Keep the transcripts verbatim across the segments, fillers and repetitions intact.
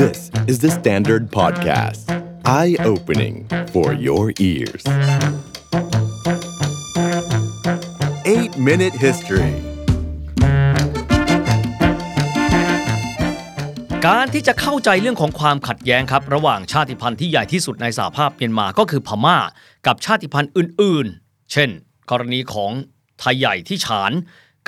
This is the Standard Podcast. Eye-opening for your ears. eight minute History. การที่จะเข้าใจเรื่องของความขัดแย้งครับระหว่างชาติพันธุ์ที่ใหญ่ที่สุดในสหภาพเมียนมาก็คือพม่ากับชาติพันธุ์อื่นๆเช่นกรณีของไทยใหญ่ที่ฉาน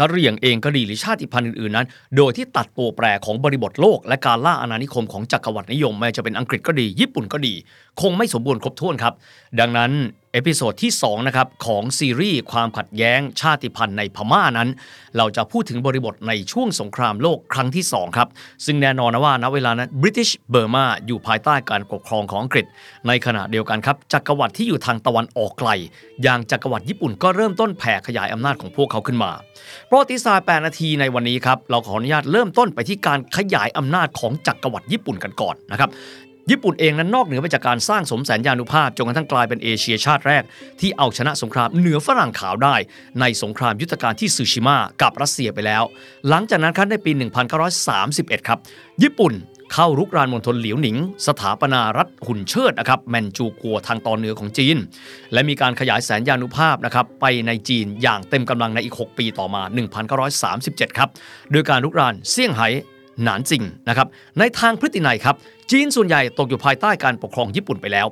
กะเหรี่ยงเองก็ดีหรือชาติพันธุ์อื่นๆนั้นโดยที่ตัดตัวแปรของบริบทโลกและการล่าอาณานิคมของจักรวรรดินิยมแม้จะเป็นอังกฤษก็ดีญี่ปุ่นก็ดีคงไม่สมบูรณ์ครบถ้วนครับดังนั้นเอพิโซดที่สองนะครับของซีรีส์ความขัดแย้งชาติพันธุ์ในพม่านั้นเราจะพูดถึงบริบทในช่วงสงครามโลกครั้งที่สองครับซึ่งแน่นอนนะว่าณเวลานั้น British Burma อยู่ภายใต้การปกครองของอังกฤษในขณะเดียวกันครับจักรวรรดิที่อยู่ทางตะวันออกไกลอย่างจักรวรรดิญี่ปุ่นก็เริ่มต้นแผ่ขยายอำนาจของพวกเขาขึ้นมาประวัติศาสตร์แปดนาทีในวันนี้ครับเราขออนุญาตเริ่มต้นไปที่การขยายอำนาจของจักรวรรดิญี่ปุ่นกันก่อนนะครับญี่ปุ่นเองนั้นนอกเหนือไปจากการสร้างสมแสนยานุภาพจนกระทั่งกลายเป็นเอเชียชาติแรกที่เอาชนะสงครามเหนือฝรั่งขาวได้ในสงครามยุทธการที่สึชิมะกับรัสเซียไปแล้วหลังจากนั้นครับในปีหนึ่งพันเก้าร้อยสามสิบเอ็ดครับญี่ปุ่นเข้ารุกรานมณฑลเหลียวหนิงสถาปนารัฐหุ่นเชิดนะครับแมนจูกัวทางตอนเหนือของจีนและมีการขยายแสนยานุภาพนะครับไปในจีนอย่างเต็มกำลังในอีกหกปีต่อมาหนึ่งพันเก้าร้อยสามสิบเจ็ดครับโดยการรุกรานเซี่ยงไฮ้หนานจิงนะครับในทางพฤตินัยครับจีนส่วนใหญ่ตกอยู่ภายใต้การปกครองญี่ปุ่นไปแล้ว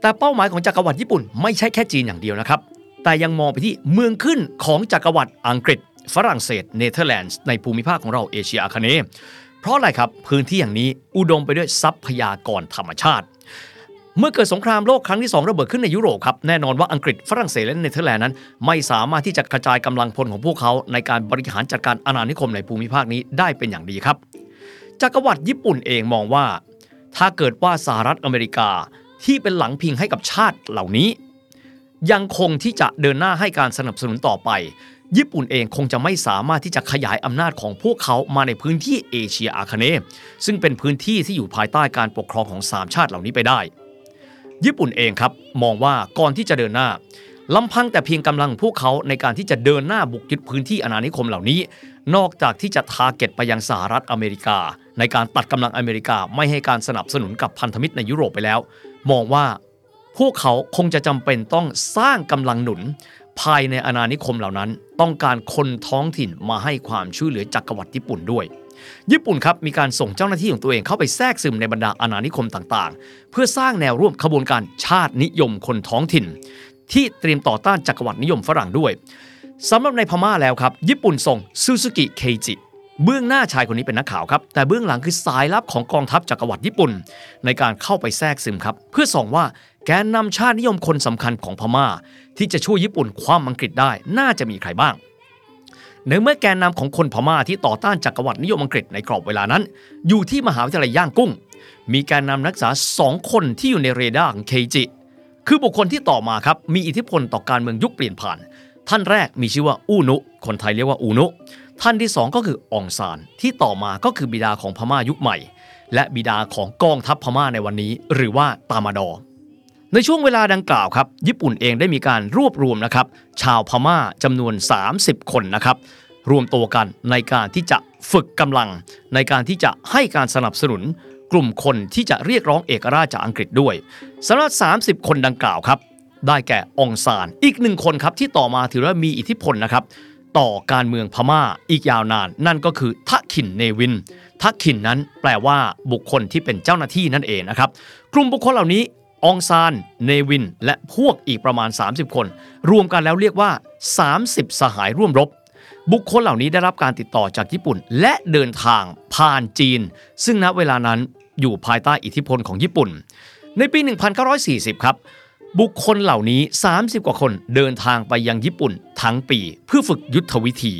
แต่เป้าหมายของจักรวรรดิญี่ปุ่นไม่ใช่แค่จีนอย่างเดียวนะครับแต่ยังมองไปที่เมืองขึ้นของจักรวรรดิอังกฤษฝรั่งเศสเนเธอร์แลนด์ในภูมิภาคของเราเอเชียอาคเนย์เพราะอะไรครับพื้นที่อย่างนี้อุดมไปด้วยทรัพยากรธรรมชาติเมื่อเกิดสงครามโลกครั้งที่สองระเบิดขึ้นในยุโรปครับแน่นอนว่าอังกฤษฝรั่งเศสและเนเธอร์แลนด์นั้นไม่สามารถที่จะกระจายกำลังพลของพวกเขาในการบริหารจัดการอาณานิคมในภูมิภาคนี้ได้เป็นอย่างดีครับจักรวรรดิญี่ปุ่นเองมองว่าถ้าเกิดว่าสหรัฐอเมริกาที่เป็นหลังพิงให้กับชาติเหล่านี้ยังคงที่จะเดินหน้าให้การสนับสนุนต่อไปญี่ปุ่นเองคงจะไม่สามารถที่จะขยายอำนาจของพวกเขามาในพื้นที่เอเชียอาคเนย์ซึ่งเป็นพื้นที่ที่อยู่ภายใต้การปกครองของสามชาติเหล่านี้ไปได้ญี่ปุ่นเองครับมองว่าก่อนที่จะเดินหน้าลำพังแต่เพียงกำลังพวกเขาในการที่จะเดินหน้าบุกยึดพื้นที่อาณานิคมเหล่านี้นอกจากที่จะทาร์เก็ตไปยังสหรัฐอเมริกาในการตัดกำลังอเมริกาไม่ให้การสนับสนุนกับพันธมิตรในยุโรปไปแล้วมองว่าพวกเขาคงจะจำเป็นต้องสร้างกำลังหนุนภายในอาณานิคมเหล่านั้นต้องการคนท้องถิ่นมาให้ความช่วยเหลือจักรวรรดิญี่ปุ่นด้วยญี่ปุ่นครับมีการส่งเจ้าหน้าที่ของตัวเองเข้าไปแทรกซึมในบรรดาอาณานิคมต่างๆเพื่อสร้างแนวร่วมขบวนการชาตินิยมคนท้องถิ่นที่เตรียมต่อต้านจักรวรรดินิยมฝรั่งด้วยสำหรับในพม่าแล้วครับญี่ปุ่นส่งซูซูกิเคจิเบื้องหน้าชายคนนี้เป็นนักข่าวครับแต่เบื้องหลังคือสายลับของกองทัพจักรวรรดิญี่ปุ่นในการเข้าไปแทรกซึมครับเพื่อส่องว่าแกนนำชาตินิยมคนสำคัญของพม่าที่จะช่วยญี่ปุ่นคว้าอังกฤษได้น่าจะมีใครบ้างในเมื่อแกนนำของคนพม่าที่ต่อต้านจักรวรรดินิยมอังกฤษในกรอบเวลานั้นอยู่ที่มหาวิทยาลัยย่างกุ้งมีแกนนำนักศึกษาสองคนที่อยู่ในเรดาร์ของเคจิคือบุคคลที่ต่อมาครับมีอิทธิพลต่อการเมืองยุคเปลี่ยนผ่านท่านแรกมีชื่อว่าอูนุคนไทยเรียกว่าอูนุท่านที่สองก็คืออองซานที่ต่อมาก็คือบิดาของพม่ายุคใหม่และบิดาของกองทัพพม่าในวันนี้หรือว่าตามาดอในช่วงเวลาดังกล่าวครับญี่ปุ่นเองได้มีการรวบรวมนะครับชาวพม่าจำนวนสามสิบคนนะครับรวมตัวกันในการที่จะฝึกกำลังในการที่จะให้การสนับสนุนกลุ่มคนที่จะเรียกร้องเอกราชจากอังกฤษด้วยสำหรับสามสิบคนดังกล่าวครับได้แก่องซานอีกหนึ่งคนครับที่ต่อมาถือว่ามีอิทธิพลนะครับต่อการเมืองพม่าอีกยาวนานนั่นก็คือทักขิณเนวินทักขิณนั้นแปลว่าบุคคลที่เป็นเจ้าหน้าที่นั่นเองนะครับกลุ่มบุคคลเหล่านี้องซานเนวินและพวกอีกประมาณสามสิบคนรวมกันแล้วเรียกว่าสามสิบสหายร่วมรบบุคคลเหล่านี้ได้รับการติดต่อจากญี่ปุ่นและเดินทางผ่านจีนซึ่งณเวลานั้นอยู่ภายใต้อิทธิพลของญี่ปุ่นในปีหนึ่งพันเก้าร้อยสี่สิบครับบุคคลเหล่านี้สามสิบกว่าคนเดินทางไปยังญี่ปุ่นทั้งปีเพื่อฝึกยุทธวิธี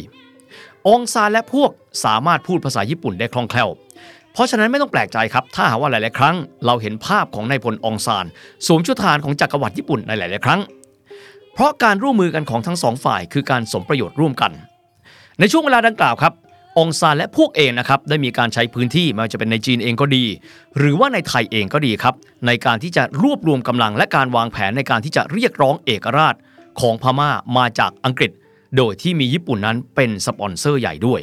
องซานและพวกสามารถพูดภาษาญี่ปุ่นได้คล่องแคล่วเพราะฉะนั้นไม่ต้องแปลกใจครับถ้าหากว่าหลายๆครั้งเราเห็นภาพของนายพลองซานสวมชุดทหารของจักรวรรดิญี่ปุ่นในหลายๆครั้งเพราะการร่วมมือกันของทั้งสองฝ่ายคือการสมประโยชน์ร่วมกันในช่วงเวลาดังกล่าวครับองซานและพวกเองนะครับได้มีการใช้พื้นที่ไม่ว่าจะเป็นในจีนเองก็ดีหรือว่าในไทยเองก็ดีครับในการที่จะรวบรวมกำลังและการวางแผนในการที่จะเรียกร้องเอกราชของพม่ามาจากอังกฤษโดยที่มีญี่ปุ่นนั้นเป็นสปอนเซอร์ใหญ่ด้วย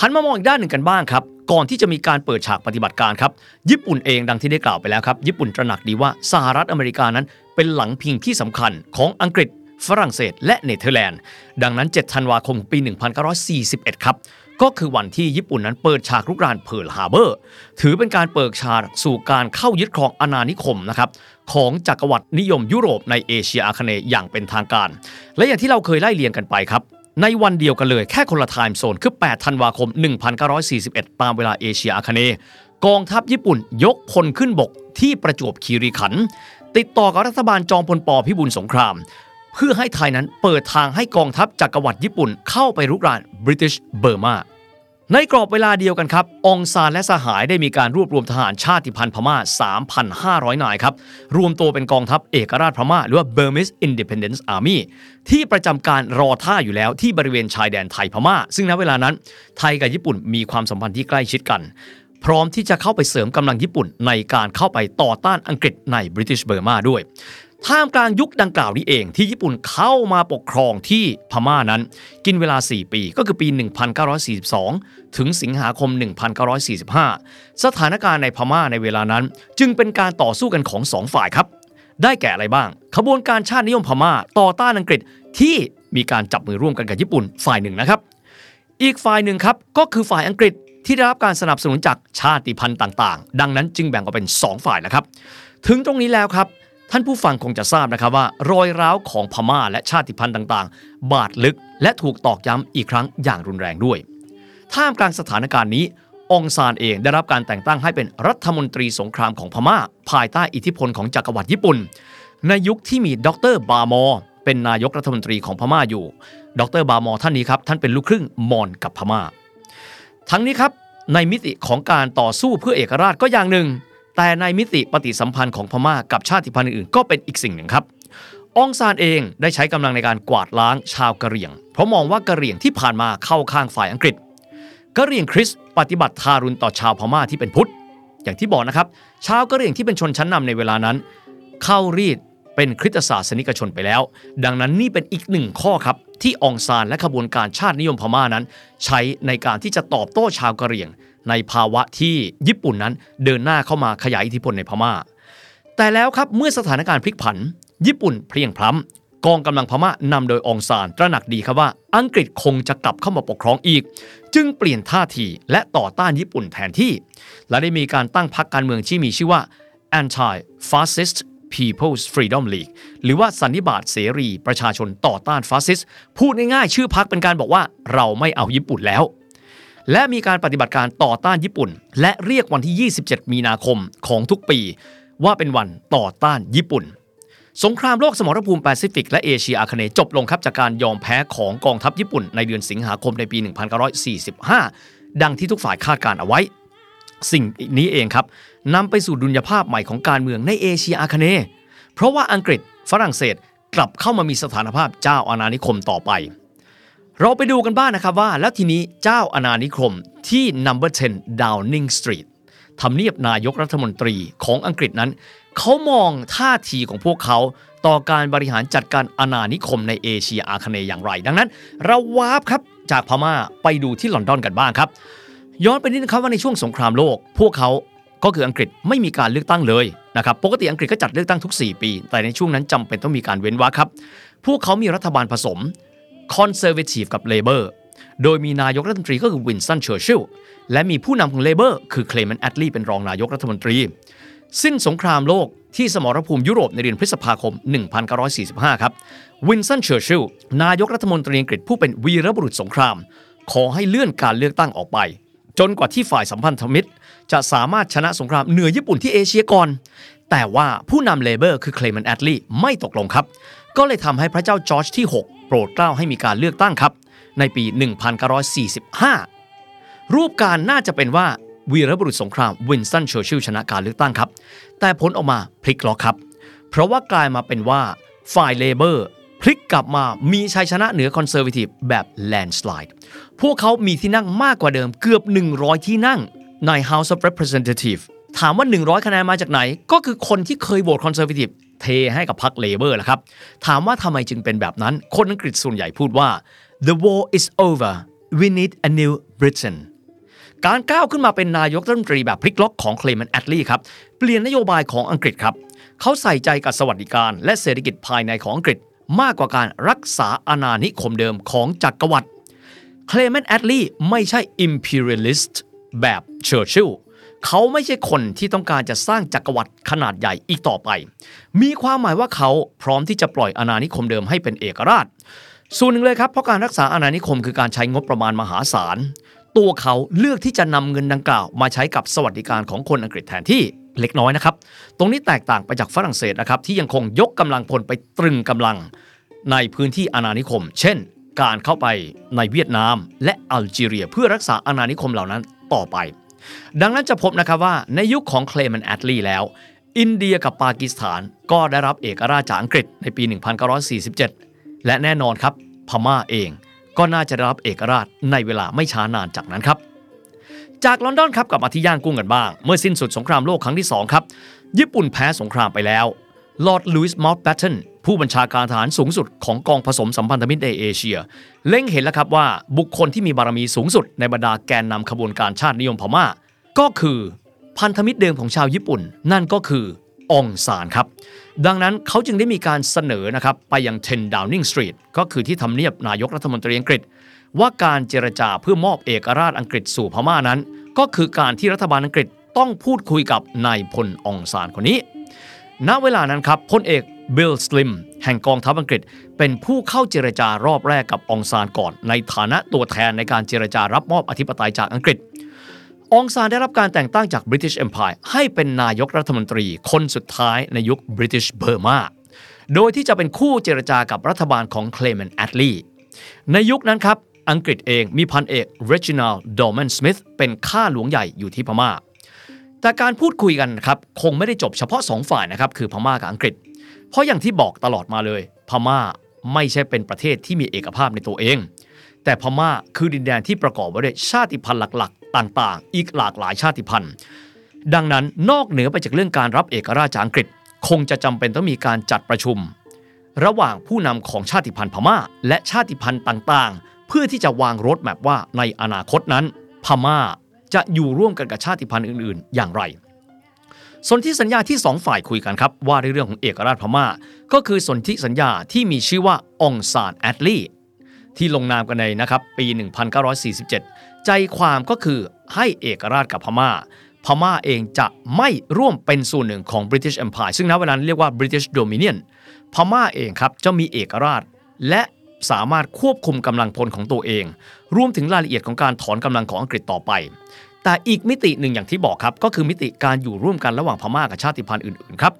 หันมามองอีกด้านหนึ่งกันบ้างครับ ก่อนที่จะมีการเปิดฉากปฏิบัติการครับญี่ปุ่นเองดังที่ได้กล่าวไปแล้วครับญี่ปุ่นตระหนักดีว่าสหรัฐอเมริกานั้นเป็นหลังพิงที่สำคัญของอังกฤษฝรั่งเศสและเนเธอร์แลนด์ดังนั้นเจ็ดธันวาคมปีหนึ่งพันเก้าร้อยสี่สิบเอ็ดครับก็คือวันที่ญี่ปุ่นนั้นเปิดฉากรุกรานเพิร์ลฮาร์เบอร์ถือเป็นการเปิดฉากสู่การเข้ายึดครองอาณานิคมนะครับของจักรวรรดินิยมยุโรปในเอเชียอาคเนย์อย่างเป็นทางการและอย่างที่เราเคยไล่เรียงกันไปครับในวันเดียวกันเลยแค่คนละไทม์โซนคือแปดธันวาคมหนึ่งพันเก้าร้อยสี่สิบเอ็ดตามเวลาเอเชียอาคเนย์กองทัพญี่ปุ่นยกพลขึ้นบกที่ประจวบคีรีขันธ์ติดต่อกับรัฐบาลจอมพลป.พิบูลสงครามเพื่อให้ไทยนั้นเปิดทางให้กองทัพจักรวรรดิญี่ปุ่นเข้าไปรุกราน British Burma ในกรอบเวลาเดียวกันครับองซานและสหายได้มีการรวบรวมทหารชาติพันธุ์พม่า สามพันห้าร้อย นายครับรวมตัวเป็นกองทัพเอกราชพม่าหรือว่า Burma Independence Army ที่ประจำการรอท่าอยู่แล้วที่บริเวณชายแดนไทยพม่าซึ่งณเวลานั้นไทยกับญี่ปุ่นมีความสัมพันธ์ที่ใกล้ชิดกันพร้อมที่จะเข้าไปเสริมกำลังญี่ปุ่นในการเข้าไปต่อต้านอังกฤษใน British Burma ด้วยท่ามกลางยุคดังกล่าวนี้เองที่ญี่ปุ่นเข้ามาปกครองที่พม่านั้นกินเวลาสี่ปีก็คือปีหนึ่งพันเก้าร้อยสี่สิบสองถึงสิงหาคมหนึ่งพันเก้าร้อยสี่สิบห้าสถานการณ์ในพม่าในเวลานั้นจึงเป็นการต่อสู้กันของสองฝ่ายครับได้แก่อะไรบ้างขบวนการชาตินิยมพม่าต่อต้านอังกฤษที่มีการจับมือร่วมกันกับญี่ปุ่นฝ่ายหนึ่งนะครับอีกฝ่ายหนึ่งครับก็คือฝ่ายอังกฤษที่ได้รับการสนับสนุนจากชาติพันธุ์ต่างๆดังนั้นจึงแบ่งออกเป็นสองฝ่ายนะครับถึงตรงนี้แล้วครับท่านผู้ฟังคงจะทราบนะครับว่ารอยร้าวของพม่าและชาติพันธุ์ต่างๆบาดลึกและถูกตอกย้ำอีกครั้งอย่างรุนแรงด้วยท่ามกลางสถานการณ์นี้องซานเองได้รับการแต่งตั้งให้เป็นรัฐมนตรีสงครามของพม่าภายใต้อิทธิพลของจักรวรรดิญี่ปุ่นในยุคที่มีดร.บามอเป็นนายกรัฐมนตรีของพม่าอยู่ดร.บามอท่านนี้ครับท่านเป็นลูกครึ่งมอญกับพม่าทั้งนี้ครับในมิติของการต่อสู้เพื่อเอกราชก็อย่างหนึ่งแต่ในมิติปฏิสัมพันธ์ของพม่ากับชาติพันธุ์อื่นๆก็เป็นอีกสิ่งหนึ่งครับองซานเองได้ใช้กำลังในการกวาดล้างชาวกะเหรี่ยงเพราะมองว่ากะเหรี่ยงที่ผ่านมาเข้าข้างฝ่ายอังกฤษกะเหรี่ยงคริสต์ปฏิบัติทารุณต่อชาวพม่าที่เป็นพุทธอย่างที่บอกนะครับชาวกะเหรี่ยงที่เป็นชนชั้นนำในเวลานั้นเข้ารีดเป็นคริสตศาสนิกชนไปแล้วดังนั้นนี่เป็นอีกหนึ่งข้อครับที่องซานและขบวนการชาตินิยมพม่านั้นใช้ในการที่จะตอบโต้ชาวกะเหรี่ยงในภาวะที่ญี่ปุ่นนั้นเดินหน้าเข้ามาขยายอิทธิพลในพม่าแต่แล้วครับเมื่อสถานการณ์พลิกผันญี่ปุ่นเพลียงพล้ำกองกำลังพม่านำโดยองซานตระหนักดีครับว่าอังกฤษคงจะกลับเข้ามาปกครองอีกจึงเปลี่ยนท่าทีและต่อต้านญี่ปุ่นแทนที่และได้มีการตั้งพรรคการเมืองที่มีชื่อว่า Anti-Fascist People's Freedom League หรือว่าสันนิบาตเสรีประชาชนต่อต้านฟาสซิสต์พูดง่ายๆชื่อพรรคเป็นการบอกว่าเราไม่เอาญี่ปุ่นแล้วและมีการปฏิบัติการต่อต้านญี่ปุ่นและเรียกวันที่ยี่สิบเจ็ดมีนาคมของทุกปีว่าเป็นวันต่อต้านญี่ปุ่นสงครามโลกสมรภูมิแปซิฟิกและเอเชียอาคเนย์จบลงครับจากการยอมแพ้ของกองทัพญี่ปุ่นในเดือนสิงหาคมในปีหนึ่งพันเก้าร้อยสี่สิบห้าดังที่ทุกฝ่ายคาดการเอาไว้สิ่งนี้เองครับนำไปสู่ดุลยภาพใหม่ของการเมืองในเอเชียอาคเนย์เพราะว่าอังกฤษฝรั่งเศสกลับเข้ามามีสถานภาพเจ้าอาณานิคมต่อไปเราไปดูกันบ้าง น, นะครับว่าแล้วทีนี้เจ้าอาณานิคมที่ นัมเบอร์เท็น Downing Street ทำเนียบนายกรัฐมนตรีของอังกฤษนั้นเขามองท่าทีของพวกเขาต่อการบริหารจัดการอาณานิคมในเอเชียอาคเนย์อย่างไรดังนั้นเราวาร์ปครับจากพม่าไปดูที่ลอนดอนกันบ้างครับย้อนไปนิดนึงครับว่าในช่วงสงครามโลกพวกเขาก็คืออังกฤษไม่มีการเลือกตั้งเลยนะครับปกติอังกฤษก็จัดเลือกตั้งทุกสี่ปีแต่ในช่วงนั้นจำเป็นต้องมีการเว้นวรรคครับพวกเขามีรัฐบาลผสมConservative กับ Labour โดยมีนายกรัฐมนตรีก็คือวินสตันเชอร์ชิลล์และมีผู้นำของ Labour คือเคลเมนต์แอดลีย์เป็นรองนายกรัฐมนตรีสิ้นสงครามโลกที่สมรภูมิยุโรปในเดือนพฤษภาคมหนึ่งพันเก้าร้อยสี่สิบห้าครับวินสตันเชอร์ชิลล์นายกรัฐมนตรีอังกฤษผู้เป็นวีรบุรุษสงครามขอให้เลื่อนการเลือกตั้งออกไปจนกว่าที่ฝ่ายสัมพันธมิตรจะสามารถชนะสงครามเหนือญี่ปุ่นที่เอเชียก่อนแต่ว่าผู้นำ Labour คือเคลเมนต์แอดลีย์ไม่ตกลงครับก็เลยทำให้พระเจ้าจอร์จที่หกโปรดเกล้าให้มีการเลือกตั้งครับในปี หนึ่งพันเก้าร้อยสี่สิบห้า รูปการน่าจะเป็นว่าวีรบุรุษสงครามวินสตันเชอร์ชิลชนะการเลือกตั้งครับแต่ผลออกมาพลิกล็อกครับเพราะว่ากลายมาเป็นว่าฝ่ายเลเบอร์พลิกกลับมามีชัยชนะเหนือคอนเซอร์เวทีฟแบบแลนด์สไลด์พวกเขามีที่นั่งมากกว่าเดิมเกือบหนึ่งร้อยที่นั่งใน House of Representatives ถามว่าหนึ่งร้อยคะแนนมาจากไหนก็คือคนที่เคยโหวตคอนเซอร์เวทีฟเทให้กับพรรคเลเบอร์ล่ะครับถามว่าทำไมจึงเป็นแบบนั้นคนอังกฤษส่วนใหญ่พูดว่า The war is over we need a new Britain การก้าวขึ้นมาเป็นนายกรัฐมนตรีแบบพลิกล็อกของเคลแมนแอดลีย์ครับเปลี่ยนนโยบายของอังกฤษครับเขาใส่ใจกับสวัสดิการและเศรษฐกิจภายในของอังกฤษมากกว่าการรักษาอาณานิคมเดิมของจักรวรรดิเคลแมนแอดลีย์ไม่ใช่ imperialist แบบเชอร์ชิลเขาไม่ใช่คนที่ต้องการจะสร้างจักรวรรดิขนาดใหญ่อีกต่อไปมีความหมายว่าเขาพร้อมที่จะปล่อยอาณานิคมเดิมให้เป็นเอกราชส่วนหนึ่งเลยครับเพราะการรักษาอาณานิคมคือการใช้งบประมาณมหาศาลตัวเขาเลือกที่จะนำเงินดังกล่าวมาใช้กับสวัสดิการของคนอังกฤษแทนที่เล็กน้อยนะครับตรงนี้แตกต่างไปจากฝรั่งเศสนะครับที่ยังคงยกกำลังพลไปตรึงกำลังในพื้นที่อาณานิคมเช่นการเข้าไปในเวียดนามและอัลจีเรียเพื่อรักษาอาณานิคมเหล่านั้นต่อไปดังนั้นจะพบนะครับว่าในยุคของเคลแมนแอดลีย์แล้วอินเดียกับปากีสถานก็ได้รับเอกราชจากอังกฤษในปีหนึ่งพันเก้าร้อยสี่สิบเจ็ดและแน่นอนครับพม่าเองก็น่าจะได้รับเอกราชในเวลาไม่ช้านานจากนั้นครับจากลอนดอนครับกลับมาที่ย่างกุ้งกันบ้างเมื่อสิ้นสุดสงครามโลกครั้งที่สองครับญี่ปุ่นแพ้สงครามไปแล้วลอร์ดลุยส์เมาท์แบตตันผู้บัญชาการทหารสูงสุดของกองผสมสัมพันธมิตรในเอเชียเล็งเห็นแล้วครับว่าบุคคลที่มีบารมีสูงสุดในบรรดาแกนนำขบวนการชาตินิยมพม่าก็คือพันธมิตรเดิมของชาวญี่ปุ่นนั่นก็คือองซานครับดังนั้นเขาจึงได้มีการเสนอนะครับไปยังสิบ Downing Street ก็คือที่ทำเนียบนายกรัฐมนตรีอังกฤษว่าการเจรจาเพื่อมอบเอกราชอังกฤษสู่พม่านั้นก็คือการที่รัฐบาลอังกฤษต้องพูดคุยกับนายพลองซานคนนี้ณเวลานั้นครับพลเอกบิลสลิมแห่งกองทัพอังกฤษเป็นผู้เข้าเจรจารอบแรกกับองซานก่อนในฐานะตัวแทนในการเจรจารับมอบอธิปไตยจากอังกฤษองซานได้รับการแต่งตั้งจาก British Empire ให้เป็นนายกรัฐมนตรีคนสุดท้ายในยุค British Burma โดยที่จะเป็นคู่เจรจากับรัฐบาลของเคลแมนแอดลีย์ในยุคนั้นครับอังกฤษเองมีพันเอกเรจินาลด์ ดอร์แมน สมิธเป็นข้าหลวงใหญ่อยู่ที่พม่าแต่การพูดคุยกันครับคงไม่ได้จบเฉพาะสองฝ่ายนะครับคือพม่ากับอังกฤษเพราะอย่างที่บอกตลอดมาเลยพม่าไม่ใช่เป็นประเทศที่มีเอกภาพในตัวเองแต่พม่าคือดินแดนที่ประกอบไปด้วยชาติพันธุ์หลักๆต่างๆอีกหลากหลายชาติพันธุ์ดังนั้นนอกเหนือไปจากเรื่องการรับเอกราชจากอังกฤษคงจะจำเป็นต้องมีการจัดประชุมระหว่างผู้นำของชาติพันธุ์พม่าและชาติพันธุ์ต่างๆเพื่อที่จะวางโรดแมพว่าในอนาคตนั้นพม่าจะอยู่ร่วมกันกับชาติพันธุ์อื่นๆอย่างไรสนธิสัญญาที่สองฝ่ายคุยกันครับว่าในเรื่องของเอกราชพม่าก็คือสนธิสัญญาที่มีชื่อว่าองซานแอดลีย์ที่ลงนามกันในนะครับปีหนึ่งพันเก้าร้อยสี่สิบเจ็ดใจความก็คือให้เอกราชกับพม่าพม่าเองจะไม่ร่วมเป็นส่วนหนึ่งของ British Empire ซึ่งณเวลานั้นเรียกว่า British Dominion พม่าเองครับจะมีเอกราชและสามารถควบคุมกำลังพลของตัวเองรวมถึงรายละเอียดของการถอนกำลังของอังกฤษต่อไปแต่อีกมิติหนึ่งอย่างที่บอกครับก็คือมิติการอยู่ร่วมกันระหว่างพม่ากับชาติพันธุ์อื่นๆครับ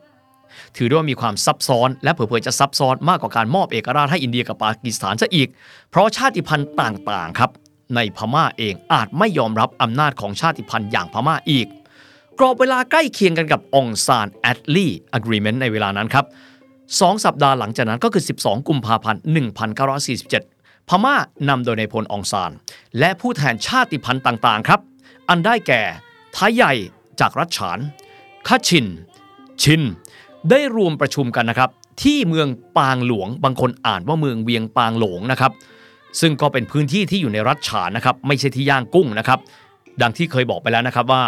ถือได้ว่ามีความซับซ้อนและเผลอๆจะซับซ้อนมากกว่าการมอบเอกราชให้อินเดียกับปากีสถานซะอีกเพราะชาติพันธุ์ต่างๆครับในพม่าเองอาจไม่ยอมรับอำนาจของชาติพันธุ์อย่างพม่าอีกกรอบเวลาใกล้เคียงกันกับองซานแอดลีย์อะกรีเมนต์ในเวลานั้นครับสองสัปดาห์หลังจากนั้นก็คือสิบสองกุมภาพันธ์หนึ่งพันเก้าร้อยสี่สิบเจ็ดพม่านำโดยนายพลองซานและผู้แทนชาติพันธุ์ต่างๆครับอันได้แก่ไทยใหญ่จากรัฐฉานคาชินชินได้รวมประชุมกันนะครับที่เมืองปางหลวงบางคนอ่านว่าเมืองเวียงปางหลวงนะครับซึ่งก็เป็นพื้นที่ที่อยู่ในรัฐฉานนะครับไม่ใช่ที่ย่างกุ้งนะครับดังที่เคยบอกไปแล้วนะครับว่า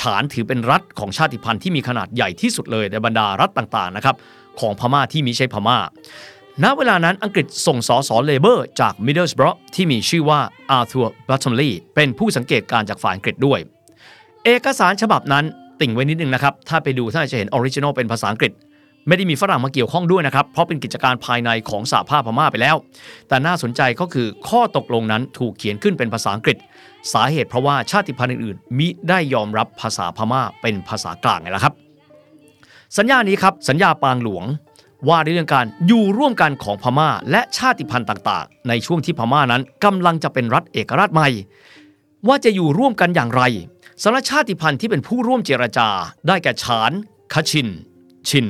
ฉานถือเป็นรัฐของชาติพันธุ์ที่มีขนาดใหญ่ที่สุดเลยในบรรดารัฐต่างๆนะครับของพม่าที่มิใช่พม่าณเวลานั้นอังกฤษส่งสสเลเบอร์จากมิดเดิลสบรอว์ที่มีชื่อว่าอาร์ทัวร์บัตตัมลีย์เป็นผู้สังเกตการจากฝ่ายอังกฤษด้วยเอกสารฉบับนั้นติ่งไว้นิดนึงนะครับถ้าไปดูท่านจะเห็นออริจินอลเป็นภาษาอังกฤษไม่ได้มีฝรั่งมาเกี่ยวข้องด้วยนะครับเพราะเป็นกิจการภายในของสหภาพพม่าไปแล้วแต่น่าสนใจก็คือข้อตกลงนั้นถูกเขียนขึ้นเป็นภาษาอังกฤษสาเหตุเพราะว่าชาติพันธุ์อื่นๆมิได้ยอมรับภาษาพม่าเป็นภาษากลางไงล่ะครับสัญญานี้ครับสัญญาปางหลวงว่าด้วยเรื่องการอยู่ร่วมกันของพม่าและชาติพันธุ์ต่างๆในช่วงที่พม่านั้นกำลังจะเป็นรัฐเอกราชใหม่ว่าจะอยู่ร่วมกันอย่างไรสำหรับชาติพันธุ์ที่เป็นผู้ร่วมเจรจาได้แก่ฉานคาชินชิน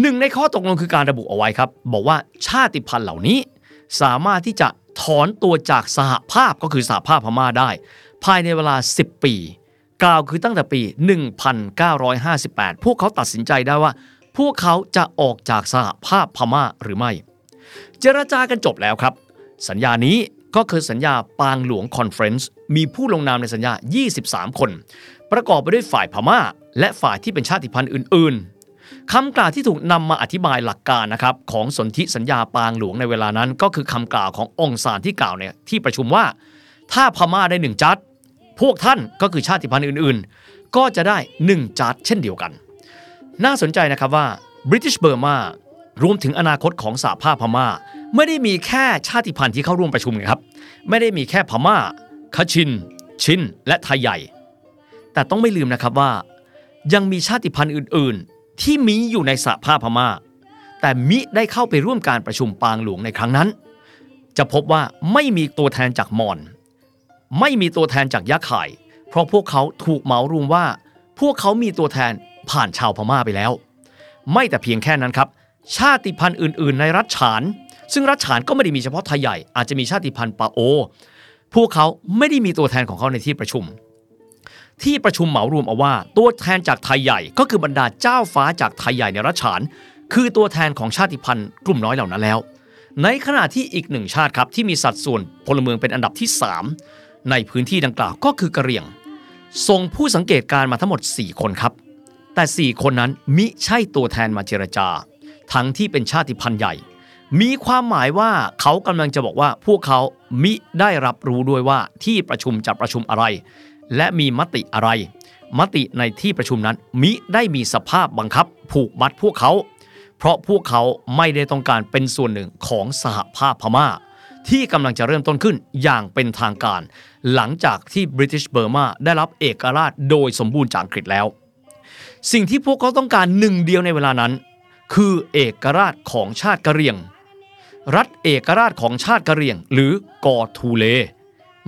หนึ่งในข้อตกลงคือการระบุเอาไว้ครับบอกว่าชาติพันธุ์เหล่านี้สามารถที่จะถอนตัวจากสหภาพก็คือสหภาพพม่าได้ภายในเวลาสิบปีกล่าวคือตั้งแต่ปีหนึ่งพันเก้าร้อยห้าสิบแปดพวกเขาตัดสินใจได้ว่าพวกเขาจะออกจากสหภาพพม่าหรือไม่เจรจากันจบแล้วครับสัญญานี้ ก็คือสัญญาปางหลวงคอนเฟรนซ์มีผู้ลงนามในสัญญายี่สิบสามคนประกอบไปด้วยฝ่ายพม่าและฝ่ายที่เป็นชาติพันธุ์อื่นๆคำกล่าวที่ถูกนำมาอธิบายหลักการนะครับของสนธิสัญญาปางหลวงในเวลานั้นก็คือคำกล่าวขององซานที่กล่าวในที่ประชุมว่าถ้าพม่าได้หนึ่งจัดพวกท่านก็คือชาติพันธุ์อื่นๆก็จะได้หนึ่งจัดเช่นเดียวกันน่าสนใจนะครับว่า British Burma รวมถึงอนาคตของสหภาพพม่าไม่ได้มีแค่ชาติพันธุ์ที่เข้าร่วมประชุมนะครับไม่ได้มีแค่พม่าคชินชินและไทยใหญ่แต่ต้องไม่ลืมนะครับว่ายังมีชาติพันธุ์อื่นๆที่มีอยู่ในสหภาพพม่าแต่มิได้เข้าไปร่วมการประชุมปางหลวงในครั้งนั้นจะพบว่าไม่มีตัวแทนจากมอญไม่มีตัวแทนจากยะไข่เพราะพวกเขาถูกเหมารวมว่าพวกเขามีตัวแทนผ่านชาวพม่าไปแล้วไม่แต่เพียงแค่นั้นครับชาติพันธุ์อื่นๆในรัฐฉานซึ่งรัฐฉานก็ไม่ได้มีเฉพาะไทยใหญ่อาจจะมีชาติพันธุ์ปาโอพวกเขาไม่ได้มีตัวแทนของเขาในที่ประชุมที่ประชุมเหมารวมเอาว่าตัวแทนจากไทยใหญ่ก็คือบรรดาเจ้าฟ้าจากไทยใหญ่ในรัฐฉานคือตัวแทนของชาติพันธุ์กลุ่มน้อยเหล่านั้นแล้วในขณะที่อีกหนึ่งชาติครับที่มีสัดส่วนพลเมืองเป็นอันดับที่สามในพื้นที่ดังกล่าวก็คือกะเหรี่ยงส่งผู้สังเกตการมาทั้งหมดสี่คนครับแต่สี่คนนั้นมิใช่ตัวแทนมาเจรจาทั้งที่เป็นชาติพันธุ์ใหญ่มีความหมายว่าเขากำลังจะบอกว่าพวกเขามิได้รับรู้ด้วยว่าที่ประชุมจะประชุมอะไรและมีมติอะไรมติในที่ประชุมนั้นมิได้มีสภาพบังคับผูกมัดพวกเขาเพราะพวกเขาไม่ได้ต้องการเป็นส่วนหนึ่งของสหภาพพม่าที่กำลังจะเริ่มต้นขึ้นอย่างเป็นทางการหลังจากที่ British Burma ได้รับเอกราชโดยสมบูรณ์จากอังกฤษแล้วสิ่งที่พวกเขาต้องการหนึ่งเดียวในเวลานั้นคือเอกราชของชาติกะเหรี่ยงรัฐเอกราชของชาติกะเหรี่ยงหรือกอทูเล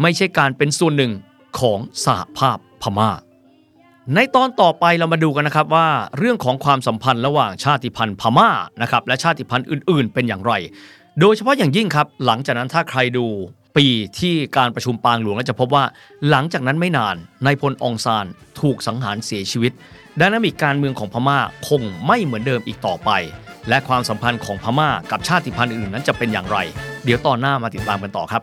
ไม่ใช่การเป็นส่วนหนึ่งของสหภาพพม่าในตอนต่อไปเรามาดูกันนะครับว่าเรื่องของความสัมพันธ์ระหว่างชาติพันธุ์พม่านะครับและชาติพันธุ์อื่นๆเป็นอย่างไรโดยเฉพาะอย่างยิ่งครับหลังจากนั้นถ้าใครดูปีที่การประชุมปางหลวงแล้วจะพบว่าหลังจากนั้นไม่นานนายพลองซานถูกสังหารเสียชีวิตไดนามิกการเมืองของพม่าคงไม่เหมือนเดิมอีกต่อไปและความสัมพันธ์ของพม่ากับชาติพันธุ์อื่นนั้นจะเป็นอย่างไรเดี๋ยวตอนหน้ามาติดตามกันต่อครับ